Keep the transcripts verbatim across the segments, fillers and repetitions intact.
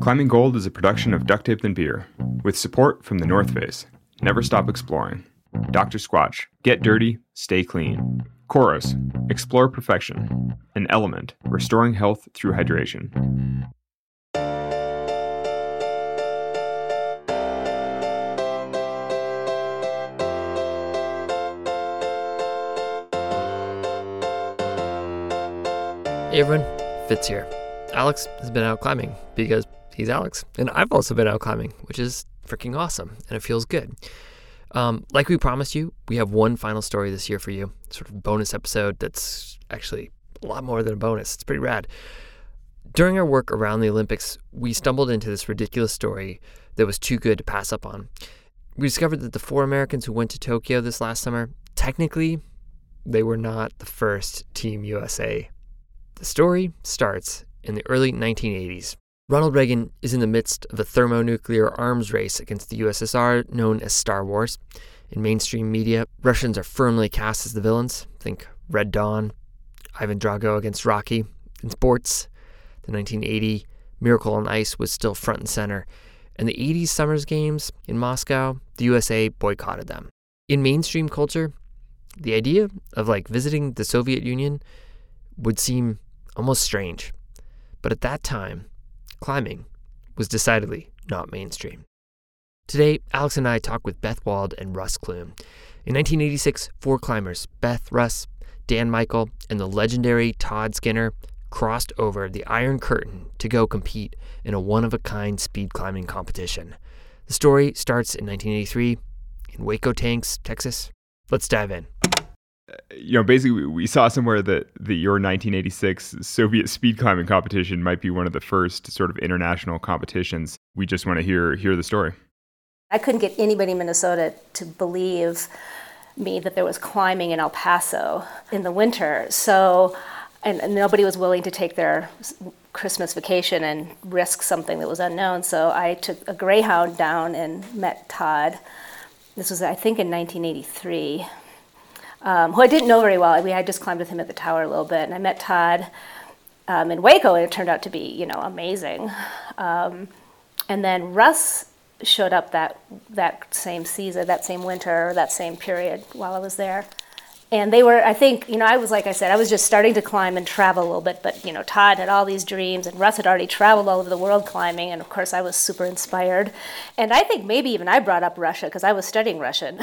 Climbing Gold is a production of Duct Tape and Beer, with support from the North Face. Never stop exploring. Doctor Squatch, get dirty, stay clean. Koros, explore perfection. An Element, restoring health through hydration. Hey everyone, Fitz here. Alex has been out climbing because he's Alex. And I've also been out climbing, which is freaking awesome, and it feels good. Um, like we promised you, we have one final story this year for you, sort of bonus episode that's actually a lot more than a bonus. It's pretty rad. During our work around the Olympics, we stumbled into this ridiculous story that was too good to pass up on. We discovered that the four Americans who went to Tokyo this last summer, technically, they were not the first Team U S A. The story starts in the early nineteen eighties. Ronald Reagan is in the midst of a thermonuclear arms race against the U S S R known as Star Wars. In mainstream media, Russians are firmly cast as the villains. Think Red Dawn, Ivan Drago against Rocky. In sports, the nineteen eighty Miracle on Ice was still front and center. And the eighties Summer Games in Moscow, the U S A boycotted them. In mainstream culture, the idea of like visiting the Soviet Union would seem almost strange. But at that time, climbing was decidedly not mainstream. Today, Alex and I talk with Beth Wald and Russ Clune. In nineteen eighty-six, four climbers, Beth, Russ, Dan Michael, and the legendary Todd Skinner, crossed over the Iron Curtain to go compete in a one-of-a-kind speed climbing competition. The story starts in nineteen eighty-three in Waco Tanks, Texas. Let's dive in. You know, basically, we saw somewhere that the your nineteen eighty-six Soviet speed climbing competition might be one of the first sort of international competitions. We just want to hear hear the story. I couldn't get anybody in Minnesota to believe me that there was climbing in El Paso in the winter. So, and, and nobody was willing to take their Christmas vacation and risk something that was unknown. So I took a Greyhound down and met Todd. This was, I think, in nineteen eighty-three. Um, who I didn't know very well. We had just climbed with him at the tower a little bit, and I met Todd um, in Waco, and it turned out to be, you know, amazing. Um, and then Russ showed up that that same season, that same winter, that same period while I was there. And they were, I think, you know, I was, like I said, I was just starting to climb and travel a little bit, but, you know, Todd had all these dreams, and Russ had already traveled all over the world climbing, and, of course, I was super inspired. And I think maybe even I brought up Russia, because I was studying Russian.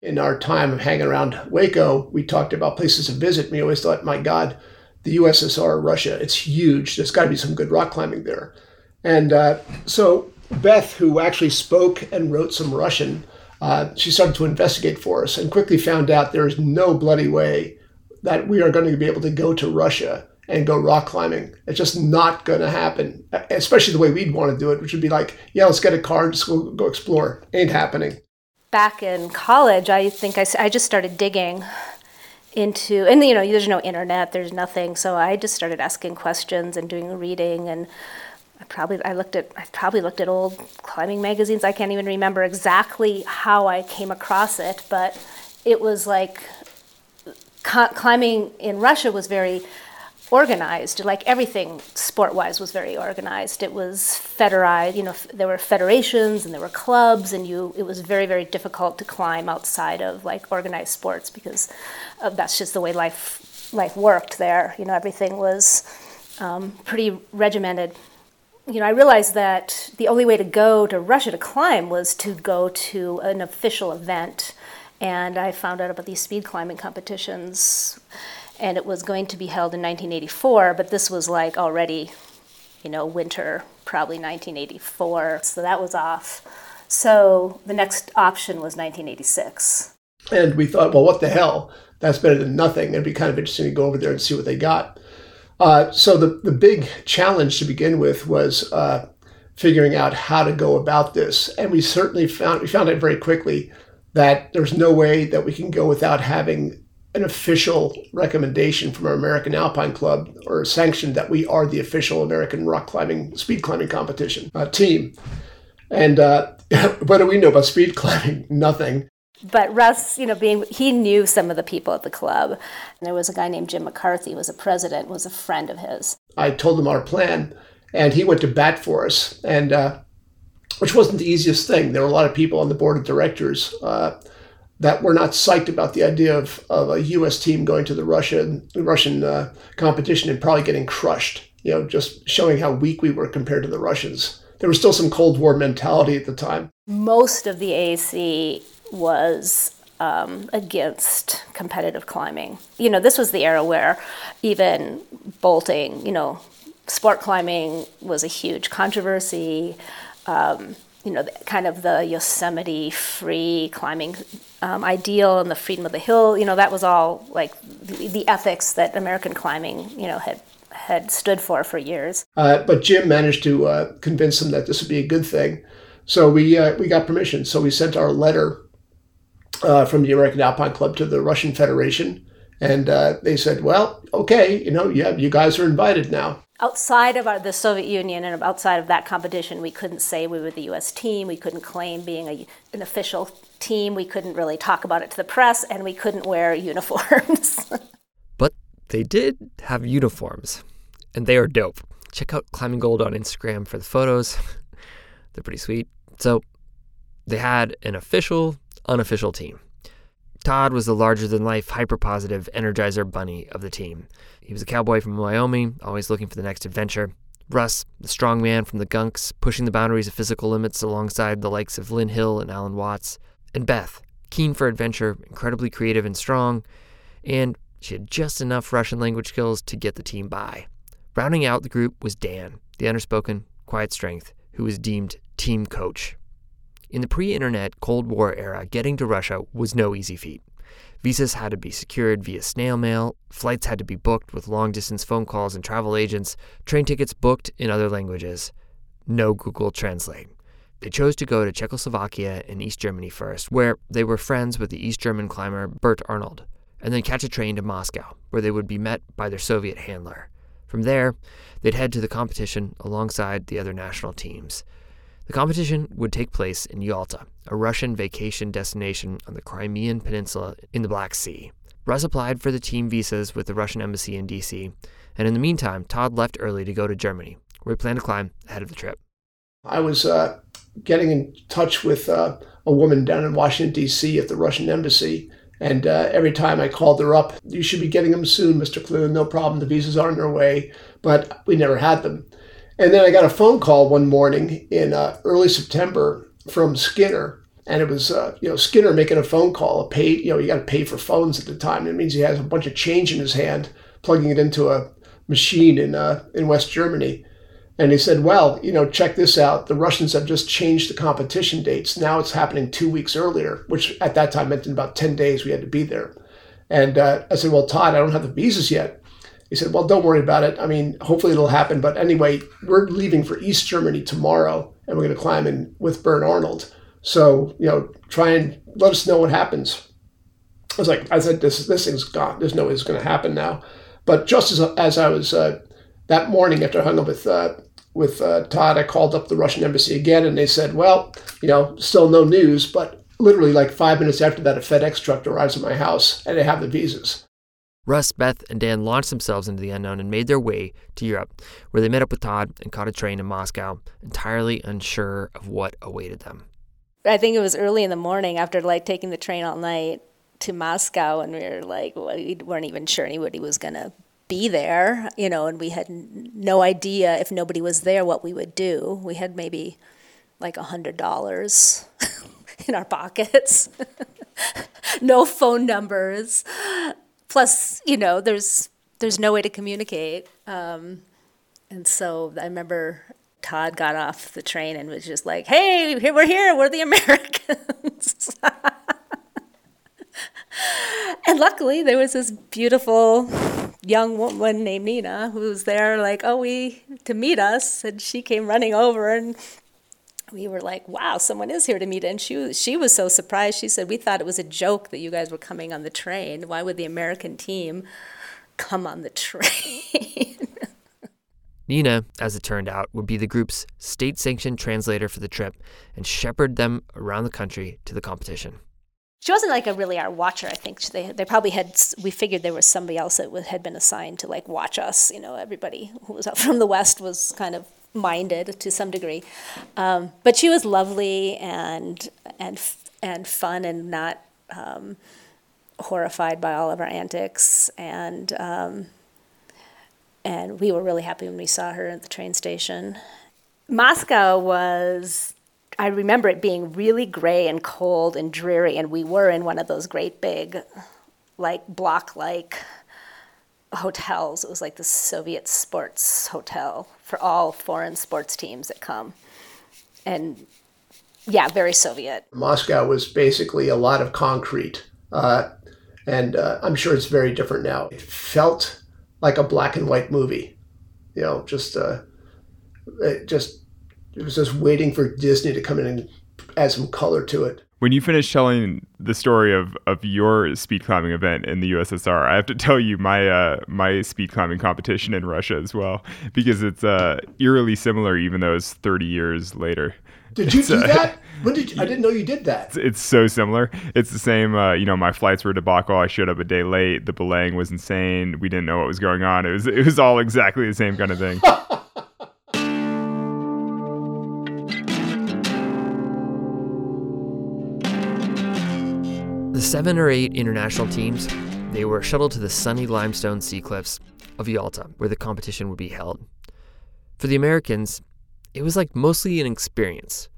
In our time of hanging around Waco, we talked about places to visit. We always thought, my God, the U S S R, Russia, it's huge. There's got to be some good rock climbing there. And uh, so Beth, who actually spoke and wrote some Russian, uh, she started to investigate for us and quickly found out there is no bloody way that we are going to be able to go to Russia and go rock climbing. It's just not going to happen, especially the way we'd want to do it, which would be like, yeah, let's get a car and just go, go explore. Ain't happening. Back in college, I think I, I just started digging into, and you know, there's no internet, there's nothing, so I just started asking questions and doing reading, and I probably I looked at I probably looked at old climbing magazines. I can't even remember exactly how I came across it, but it was like co- climbing in Russia was very organized. Like everything sport-wise was very organized. It was federized, you know, f- there were federations and there were clubs, and you, it was very, very difficult to climb outside of like organized sports because uh, that's just the way life, life worked there. You know, everything was um, pretty regimented. You know, I realized that the only way to go to Russia to climb was to go to an official event. And I found out about these speed climbing competitions, and it was going to be held in nineteen eighty-four, but this was like already, you know, winter, probably nineteen eighty-four, so that was off. So the next option was nineteen eighty-six. And we thought, well, what the hell? That's better than nothing. It'd be kind of interesting to go over there and see what they got. Uh, so the, the big challenge to begin with was uh, figuring out how to go about this. And we certainly found, we found out very quickly that there's no way that we can go without having an official recommendation from our American Alpine Club or a sanction that we are the official American rock climbing, speed climbing competition uh, team. And uh, what do we know about speed climbing? Nothing. But Russ, you know, being, he knew some of the people at the club. And there was a guy named Jim McCarthy, who was a president, was a friend of his. I told him our plan, and he went to bat for us, and uh, which wasn't the easiest thing. There were a lot of people on the board of directors uh, that were not psyched about the idea of, of a U S team going to the Russian Russian uh, competition and probably getting crushed, you know, just showing how weak we were compared to the Russians. There was still some Cold War mentality at the time. Most of the A A C was um, against competitive climbing. You know, this was the era where even bolting, you know, sport climbing was a huge controversy. Um, you know, kind of the Yosemite free climbing um, ideal and the freedom of the hill, you know, that was all like the, the ethics that American climbing, you know, had had stood for for years. Uh, but Jim managed to uh, convince them that this would be a good thing. So we uh, we got permission. So we sent our letter uh, from the American Alpine Club to the Russian Federation. And uh, they said, well, okay, you know, yeah, you guys are invited now. Outside of our, the Soviet Union and outside of that competition, we couldn't say we were the U S team. We couldn't claim being a, an official team. We couldn't really talk about it to the press, and we couldn't wear uniforms. But they did have uniforms, and they are dope. Check out Climbing Gold on Instagram for the photos. They're pretty sweet. So they had an official, unofficial team. Todd was the larger-than-life, hyper-positive Energizer bunny of the team. He was a cowboy from Wyoming, always looking for the next adventure. Russ, the strong man from the Gunks, pushing the boundaries of physical limits alongside the likes of Lynn Hill and Alan Watts. And Beth, keen for adventure, incredibly creative and strong, and she had just enough Russian language skills to get the team by. Rounding out the group was Dan, the underspoken, quiet strength, who was deemed team coach. In the pre-internet Cold War era, getting to Russia was no easy feat. Visas had to be secured via snail mail, flights had to be booked with long-distance phone calls and travel agents, train tickets booked in other languages. No Google Translate. They chose to go to Czechoslovakia and East Germany first, where they were friends with the East German climber Bernd Arnold, and then catch a train to Moscow, where they would be met by their Soviet handler. From there, they'd head to the competition alongside the other national teams. The competition would take place in Yalta, a Russian vacation destination on the Crimean Peninsula in the Black Sea. Russ applied for the team visas with the Russian embassy in D C, and in the meantime, Todd left early to go to Germany, where he planned to climb ahead of the trip. I was uh, getting in touch with uh, a woman down in Washington, D C at the Russian embassy, and uh, every time I called her up, you should be getting them soon, Mister Clune, no problem, the visas are on their way, but we never had them. And then I got a phone call one morning in uh, early September from Skinner, and it was uh, you know Skinner making a phone call. A pay you know you got to pay for phones at the time. It means he has a bunch of change in his hand, plugging it into a machine in uh, in West Germany. And he said, "Well, you know, check this out. The Russians have just changed the competition dates. Now it's happening two weeks earlier, which at that time meant in about ten days we had to be there." And uh, I said, "Well, Todd, I don't have the visas yet." He said, well, don't worry about it. I mean, hopefully it'll happen. But anyway, we're leaving for East Germany tomorrow, and we're going to climb in with Bernd Arnold. So, you know, try and let us know what happens. I was like, I said, this this thing's gone. There's no way it's going to happen now. But just as as I was, uh, that morning after I hung up with uh, with uh, Todd, I called up the Russian embassy again, and they said, well, you know, still no news. But literally like five minutes after that, a FedEx truck arrives at my house, and they have the visas. Russ, Beth, and Dan launched themselves into the unknown and made their way to Europe, where they met up with Todd and caught a train in Moscow, entirely unsure of what awaited them. I think it was early in the morning after like taking the train all night to Moscow, and we were like, well, we weren't even sure anybody was going to be there, you know, and we had no idea if nobody was there what we would do. We had maybe like one hundred dollars in our pockets, no phone numbers. Plus, you know, there's there's no way to communicate. Um, and so I remember Todd got off the train and was just like, hey, here we're here. We're the Americans. And luckily, there was this beautiful young woman named Nina who was there like, oh, we to meet us. And she came running over, and we were like, wow, someone is here to meet. And she, she was so surprised. She said, we thought it was a joke that you guys were coming on the train. Why would the American team come on the train? Nina, as it turned out, would be the group's state-sanctioned translator for the trip and shepherd them around the country to the competition. She wasn't like a really our watcher, I think. They they probably had, we figured there was somebody else that had been assigned to like watch us. You know, everybody who was up from the West was kind of minded to some degree. Um, but she was lovely and and and fun and not um, horrified by all of our antics. And um, and we were really happy when we saw her at the train station. Moscow was, I remember it being really gray and cold and dreary, and we were in one of those great big, like, block-like hotels. It was like the Soviet sports hotel for all foreign sports teams that come. And, yeah, very Soviet. Moscow was basically a lot of concrete, uh, and uh, I'm sure it's very different now. It felt like a black-and-white movie, you know, just... Uh, It just it was just waiting for Disney to come in and add some color to it. When you finish telling the story of, of your speed climbing event in the U S S R, I have to tell you my uh, my speed climbing competition in Russia as well, because it's uh, eerily similar, even though it's thirty years later. Did you it's, do that? Uh, when did you, I didn't know you did that. It's, it's so similar. It's the same. Uh, you know, my flights were a debacle. I showed up a day late. The belaying was insane. We didn't know what was going on. It was it was all exactly the same kind of thing. The seven or eight international teams, they were shuttled to the sunny limestone sea cliffs of Yalta, where the competition would be held. For the Americans, it was like mostly an experience,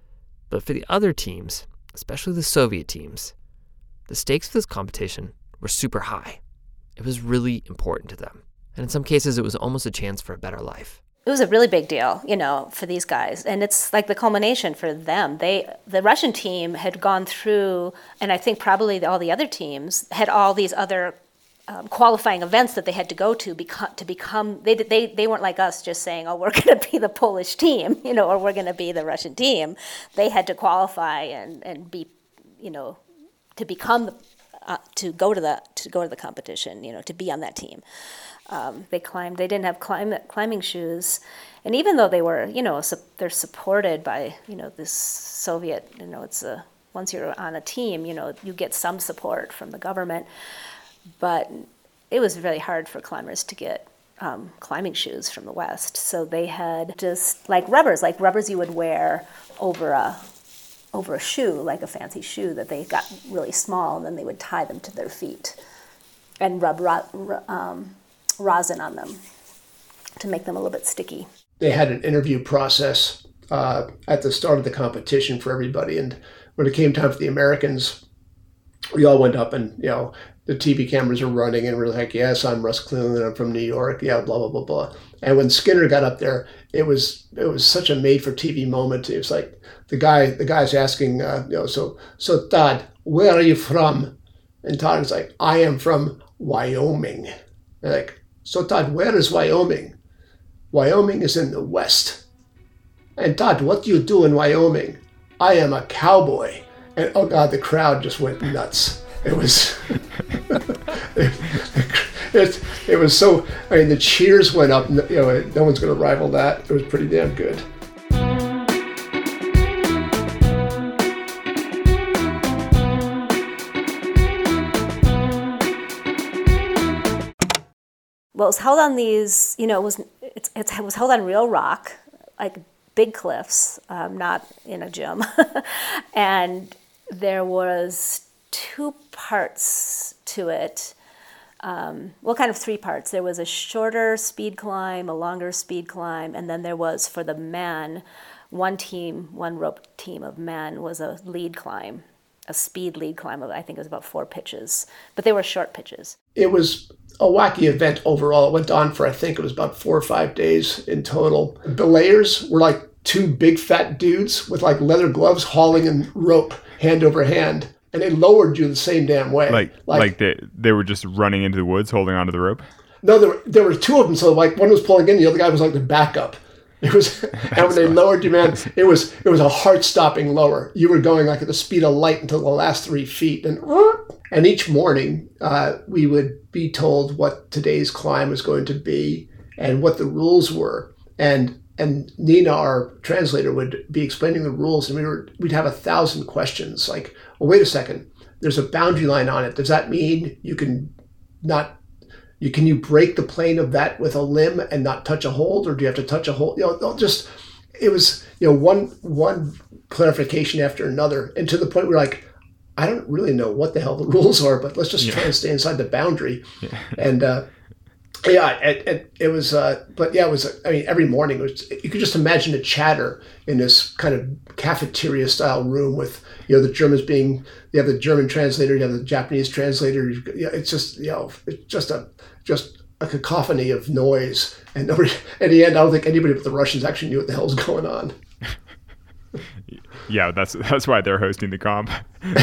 but for the other teams, especially the Soviet teams, the stakes for this competition were super high. It was really important to them, and in some cases, it was almost a chance for a better life. It was a really big deal, you know, for these guys. And it's like the culmination for them. They, the Russian team had gone through, and I think probably all the other teams, had all these other um, qualifying events that they had to go to beco- to become, they, they, they weren't like us just saying, oh, we're going to be the Polish team, you know, or we're going to be the Russian team. They had to qualify and, and be, you know, to become, uh, to go to the, to go to the competition, you know, to be on that team. Um, they climbed. They didn't have climb, climbing shoes, and even though they were, you know, su- they're supported by, you know, this Soviet. You know, it's a once you're on a team, you know, you get some support from the government, but it was really hard for climbers to get um, climbing shoes from the West. So they had just like rubbers, like rubbers you would wear over a over a shoe, like a fancy shoe that they got really small, and then they would tie them to their feet and rub. rub um, rosin on them to make them a little bit sticky. They had an interview process uh, at the start of the competition for everybody. And when it came time for the Americans, we all went up and, you know, the T V cameras were running and we were like, yes, I'm Russ Clune and I'm from New York. Yeah, blah, blah, blah, blah. And when Skinner got up there, it was it was such a made for T V moment. It was like the guy, the guy's asking, uh, you know, so, so Todd, where are you from? And Todd was like, I am from Wyoming. They're like, so Todd, where is Wyoming? Wyoming is in the West. And Todd, what do you do in Wyoming? I am a cowboy. And oh God, the crowd just went nuts. It was, it, it, it was so, I mean, the cheers went up, you know, no one's gonna rival that. It was pretty damn good. Well, it was held on these, you know, it was it's, it's, it was held on real rock, like big cliffs, um, not in a gym. And there was two parts to it. Um, well, kind of three parts. There was a shorter speed climb, a longer speed climb, and then there was, for the men, one team, one rope team of men was a lead climb, a speed lead climb of, I think it was about four pitches, but they were short pitches. It was a wacky event overall. It went on for, I think it was about four or five days in total. Belayers were like two big fat dudes with like leather gloves hauling in rope hand over hand. And they lowered you the same damn way. Like like, like they, they were just running into the woods holding onto the rope? No, there were, there were two of them. So like one was pulling in, the other guy was like the backup. It was, and when they lowered you, man, it was it was a heart-stopping lower. You were going like at the speed of light until the last three feet, and and each morning uh, we would be told what today's climb was going to be and what the rules were, and and Nina, our translator, would be explaining the rules, and we were we'd have a thousand questions like, well, wait a second, there's a boundary line on it. Does that mean you can not You, can you break the plane of that with a limb and not touch a hold, or do you have to touch a hold? You know, they'll just, it was, you know, one one clarification after another, and to the point where like, I don't really know what the hell the rules are, but let's just yeah. try and stay inside the boundary. Yeah. And uh, yeah, it, it, it was, uh, but yeah, it was, I mean, every morning, it was, you could just imagine the chatter in this kind of cafeteria style room with, you know, the Germans being, you have the German translator, you have the Japanese translator. You know, it's just, you know, it's just a, just a cacophony of noise. And nobody, in the end, I don't think anybody but the Russians actually knew what the hell was going on. Yeah, that's that's why they're hosting the comp.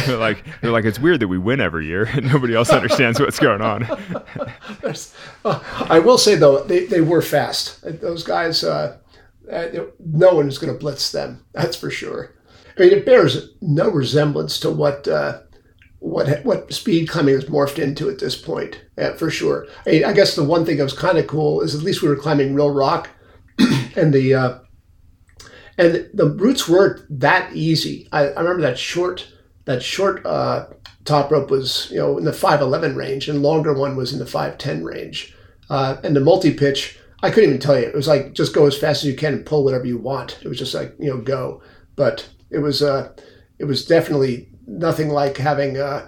they're like they're like it's weird that we win every year and nobody else understands what's going on. uh, I will say though, they, they were fast. Those guys, uh, no one is going to blitz them. That's for sure. I mean, it bears no resemblance to what uh, what what speed climbing has morphed into at this point, uh, for sure. I mean, I guess the one thing that was kind of cool is at least we were climbing real rock, and the. Uh, And the routes weren't that easy. I, I remember that short, that short uh, top rope was, you know, in the five eleven range, and longer one was in the five ten range. Uh, and the multi-pitch, I couldn't even tell you. It was like, just go as fast as you can and pull whatever you want. It was just like, you know, go. But it was, uh, it was definitely nothing like having uh,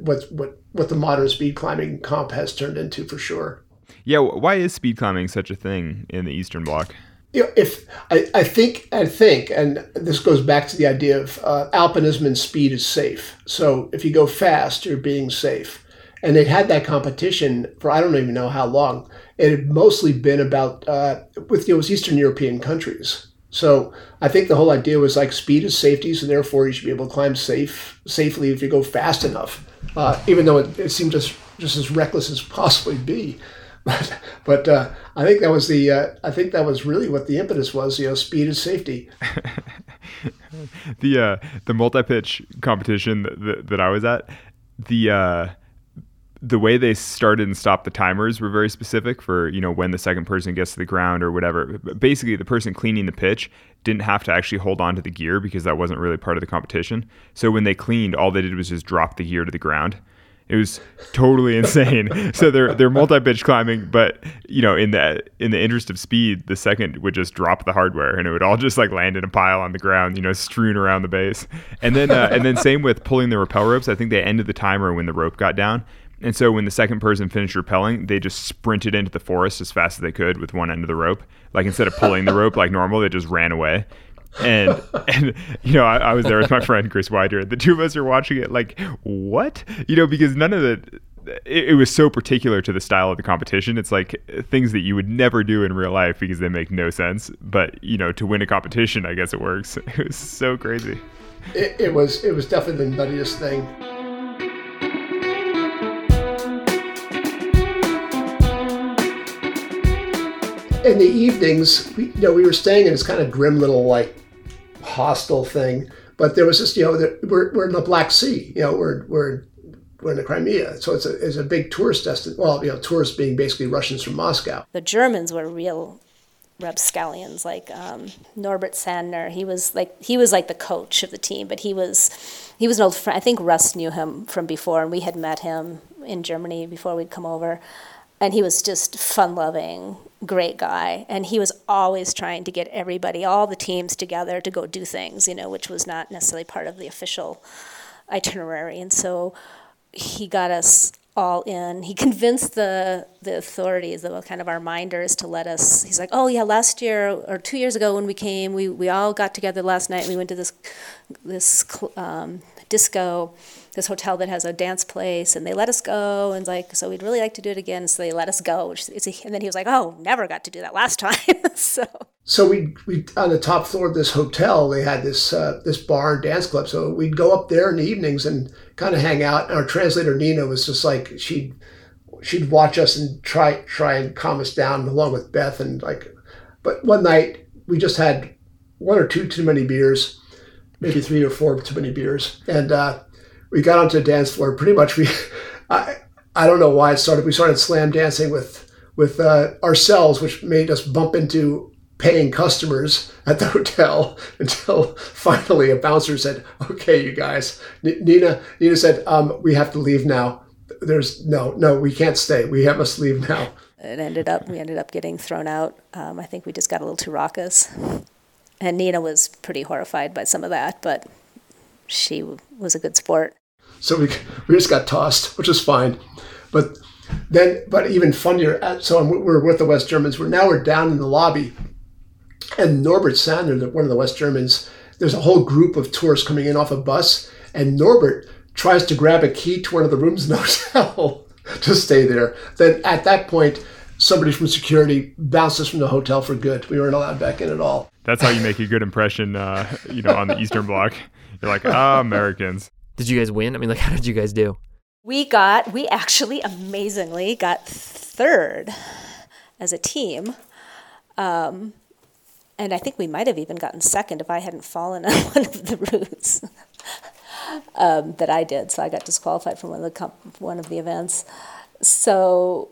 what what what the modern speed climbing comp has turned into, for sure. Yeah, why is speed climbing such a thing in the Eastern Bloc? You know, if I, I think I think, and this goes back to the idea of uh, alpinism and speed is safe. So if you go fast, you're being safe. And they had that competition for I don't even know how long. It had mostly been about uh, with you know, it was Eastern European countries. So I think the whole idea was like speed is safety, so therefore you should be able to climb safe safely if you go fast enough. Uh, even though it, it seemed just just as reckless as possibly be. But, but uh, I think that was the uh, I think that was really what the impetus was. You know, speed is safety. the uh, the multi-pitch competition that, that I was at, the uh, the way they started and stopped the timers were very specific for, you know, when the second person gets to the ground or whatever. Basically, the person cleaning the pitch didn't have to actually hold on to the gear because that wasn't really part of the competition. So when they cleaned, all they did was just drop the gear to the ground. It was totally insane. So they're they're multi-pitch climbing, but you know, in the in the interest of speed, the second would just drop the hardware, and it would all just like land in a pile on the ground, you know, strewn around the base. And then uh, and then same with pulling the rappel ropes. I think they ended the timer when the rope got down, and so when the second person finished rappelling, they just sprinted into the forest as fast as they could with one end of the rope. Like instead of pulling the rope like normal, they just ran away. And, and you know, I, I was there with my friend, Chris Weider. The two of us are watching it like, what? You know, because none of the, it, it was so particular to the style of the competition. It's like things that you would never do in real life because they make no sense. But, you know, to win a competition, I guess it works. It was so crazy. It, it was, it was definitely the nuttiest thing. In the evenings, we, you know, we were staying in this kind of grim little like hostel thing, but there was this, you know, the, we're we're in the Black Sea, you know, we're we're we're in the Crimea, so it's a it's a big tourist destination. Well, you know, tourists being basically Russians from Moscow. The Germans were real rapscallions, like um, Norbert Sandner. He was like he was like the coach of the team, but he was he was an old friend. I think Russ knew him from before, and we had met him in Germany before we'd come over. And he was just fun-loving, great guy. And he was always trying to get everybody, all the teams together to go do things, you know, which was not necessarily part of the official itinerary. And so he got us all in. He convinced the the authorities, the kind of our minders, to let us. He's like, oh, yeah, last year or two years ago when we came, we, we all got together last night. We went to this this um, disco, this hotel that has a dance place, and they let us go, and like, so we'd really like to do it again, so they let us go. Which is, and then he was like, oh, never got to do that last time. so so we we on the top floor of this hotel, they had this uh, this bar and dance club, so we'd go up there in the evenings and kind of hang out. And our translator, Nina, was just like, she'd, she'd watch us and try, try and calm us down along with Beth, and like, but one night, we just had one or two too many beers, maybe three or four too many beers, and uh, we got onto the dance floor. Pretty much, we, I, I don't know why it started. We started slam dancing with with uh, ourselves, which made us bump into paying customers at the hotel until finally a bouncer said, "Okay, you guys." N- Nina, Nina said, um, "We have to leave now." there's no, no, we can't stay. We must leave now. It ended up, we ended up getting thrown out. Um, I think we just got a little too raucous. And Nina was pretty horrified by some of that, but she w- was a good sport. So we we just got tossed, which was fine. But then, but even funnier, so we're with the West Germans. We're now we're down in the lobby. And Norbert Sandner, one of the West Germans, there's a whole group of tourists coming in off a bus. And Norbert tries to grab a key to one of the rooms in the hotel to stay there. Then at that point, somebody from security bounced us from the hotel for good. We weren't allowed back in at all. That's how you make a good impression, uh, you know, on the Eastern Bloc. You're like, ah, Americans. Did you guys win? I mean, like, how did you guys do? We got, we actually amazingly got third as a team. Um, and I think we might have even gotten second if I hadn't fallen on one of the routes um, that I did. So I got disqualified from one of the comp- one of the events. So,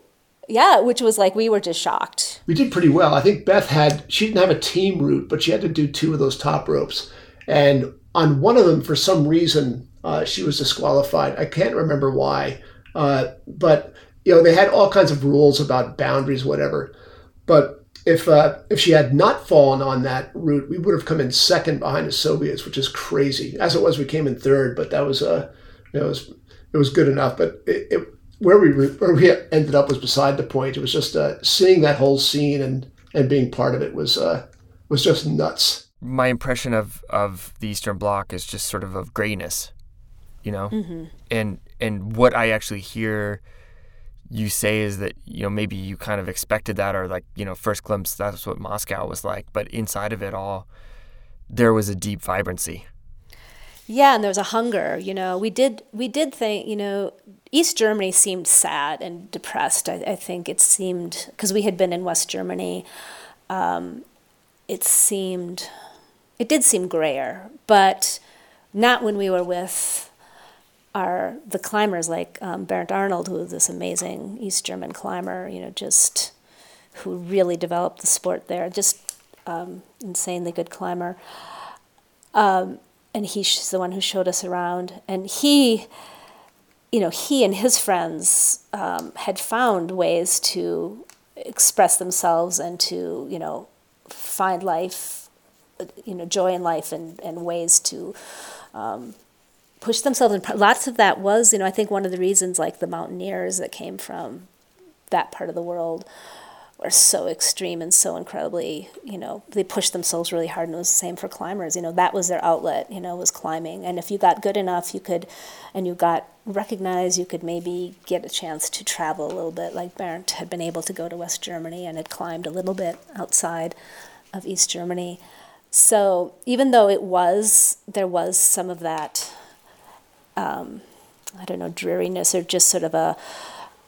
yeah, which was like, we were just shocked. We did pretty well. I think Beth had, she didn't have a team route, but she had to do two of those top ropes. And on one of them, for some reason, uh, she was disqualified. I can't remember why. Uh, but, you know, they had all kinds of rules about boundaries, whatever. But if uh, if she had not fallen on that route, we would have come in second behind the Soviets, which is crazy. As it was, we came in third, but that was uh, you know, it was it was good enough. But it, it, where we where we ended up was beside the point. It was just uh, seeing that whole scene and, and being part of it was uh, was just nuts. My impression of, of the Eastern Bloc is just sort of of grayness, you know, mm-hmm. and and what I actually hear you say is that, you know, maybe you kind of expected that, or like, you know, first glimpse, that's what Moscow was like. But inside of it all, there was a deep vibrancy. Yeah, and there was a hunger, you know. We did we did think, you know, East Germany seemed sad and depressed. I, I think it seemed, because we had been in West Germany, um, it seemed, it did seem grayer, but not when we were with Are the climbers like um, Bernd Arnold, who was this amazing East German climber, you know, just who really developed the sport there, just um, insanely good climber. Um, and he's the one who showed us around. And he, you know, he and his friends um, had found ways to express themselves and to, you know, find life, you know, joy in life and, and ways to Um, push themselves, and lots of that was, you know, I think one of the reasons, like, the mountaineers that came from that part of the world were so extreme and so incredibly, you know, they pushed themselves really hard, and it was the same for climbers, you know, that was their outlet, you know, was climbing. And if you got good enough, you could, and you got recognized, you could maybe get a chance to travel a little bit, like Bernd had been able to go to West Germany and had climbed a little bit outside of East Germany. So even though it was, there was some of that, Um, I don't know, dreariness, or just sort of a,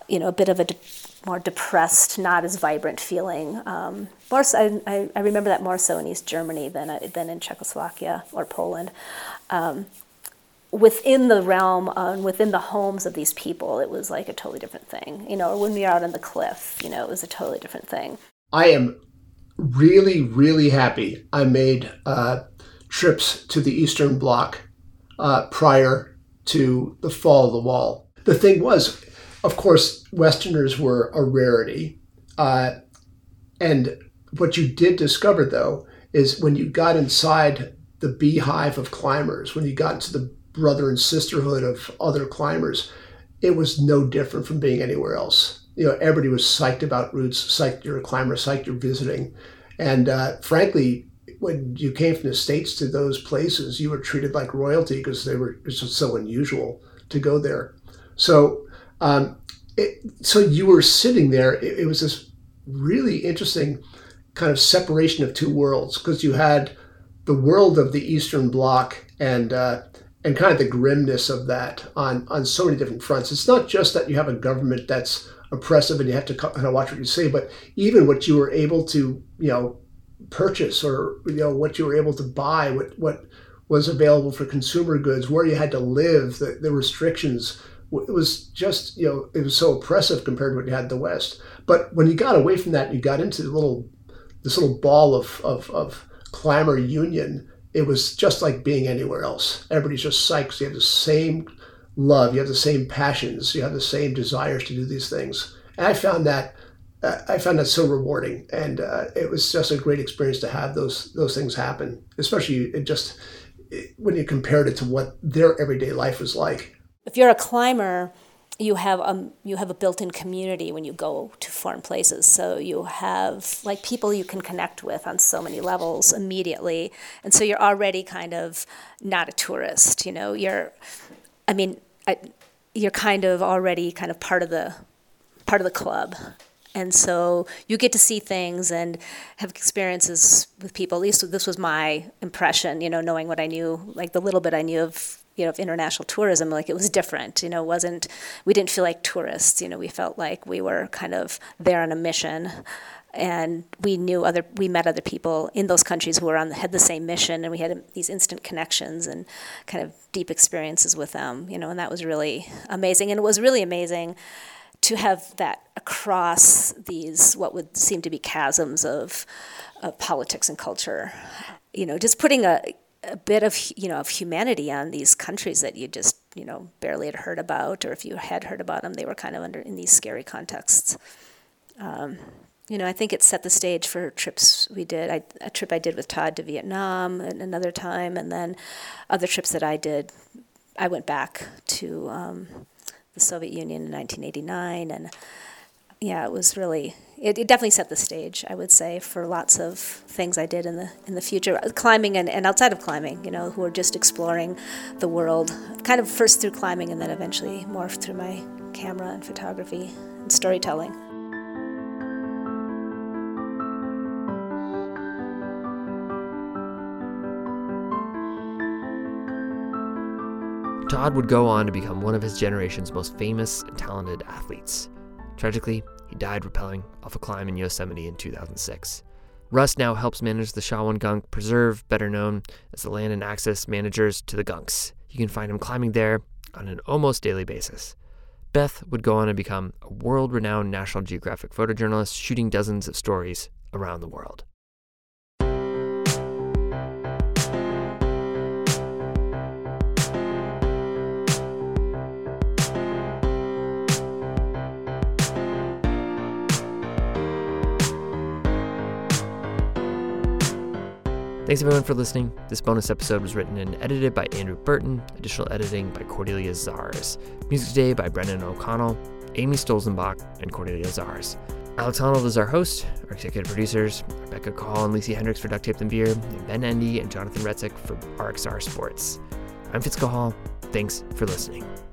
you know, a bit of a de- more depressed, not as vibrant feeling. Um, more so, I, I remember that more so in East Germany than I, than in Czechoslovakia or Poland. Um, within the realm and uh, within the homes of these people, it was like a totally different thing. You know, or when we were out on the cliff, you know, it was a totally different thing. I am really, really happy I made uh, trips to the Eastern Bloc uh, prior to the fall of the wall. The thing was, of course, Westerners were a rarity. Uh, and what you did discover, though, is when you got inside the beehive of climbers, when you got into the brother and sisterhood of other climbers, it was no different from being anywhere else. You know, everybody was psyched about routes, psyched you're a climber, psyched you're visiting. And uh, frankly, when you came from the States to those places, you were treated like royalty because they were it's just so unusual to go there. So, um, it, so you were sitting there. It, it was this really interesting kind of separation of two worlds, because you had the world of the Eastern Bloc and uh, and kind of the grimness of that on on so many different fronts. It's not just that you have a government that's oppressive and you have to kind of watch what you say, but even what you were able to, you know, purchase, or, you know, what you were able to buy, what what was available for consumer goods, where you had to live, the, the restrictions. It was just, you know, it was so oppressive compared to what you had in the West. But when you got away from that and you got into the little this little ball of of, of clamor union, it was just like being anywhere else. Everybody's just psyched. You have the same love, you have the same passions, you have the same desires to do these things. And I found that uh, I found that so rewarding, and uh, it was just a great experience to have those those things happen, especially it just it, when you compared it to what their everyday life was like. If you're a climber, you have um you have a built-in community when you go to foreign places. So you have like people you can connect with on so many levels immediately, and so you're already kind of not a tourist. You know, you're, I mean, I, you're kind of already kind of part of the part of the club. And so you get to see things and have experiences with people. At least this was my impression, you know, knowing what I knew, like the little bit I knew of, you know, of international tourism, like it was different, you know, it wasn't, we didn't feel like tourists, you know, we felt like we were kind of there on a mission, and we knew other, we met other people in those countries who were on, had the same mission, and we had these instant connections and kind of deep experiences with them, you know, and that was really amazing. And it was really amazing to have that across these, what would seem to be chasms of, of politics and culture, you know, just putting a, a bit of, you know, of humanity on these countries that you just, you know, barely had heard about, or if you had heard about them, they were kind of under in these scary contexts. Um, you know, I think it set the stage for trips we did. I, a trip I did with Todd to Vietnam at another time, and then other trips that I did. I went back to um, the Soviet Union in nineteen eighty-nine, and yeah, it was really, it, it definitely set the stage, I would say, for lots of things I did in the in the future, climbing and, and outside of climbing, you know, who were just exploring the world, kind of first through climbing and then eventually morphed through my camera and photography and storytelling. Todd would go on to become one of his generation's most famous and talented athletes. Tragically, he died rappelling off a climb in Yosemite in two thousand six. Russ now helps manage the Shawan Gunk Preserve, better known as the land and access managers to the Gunks. You can find him climbing there on an almost daily basis. Beth would go on to become a world-renowned National Geographic photojournalist, shooting dozens of stories around the world. Thanks everyone for listening. This bonus episode was written and edited by Andrew Burton, additional editing by Cordelia Zars, music today by Brendan O'Connell, Amy Stolzenbach, and Cordelia Zars. Alex Honnold is our host. Our executive producers, Rebecca Call and Lisey Hendricks for Duct Tape and Beer, and Ben Endy and Jonathan Retzik for R X R Sports. I'm Fitzko Hall. Thanks for listening.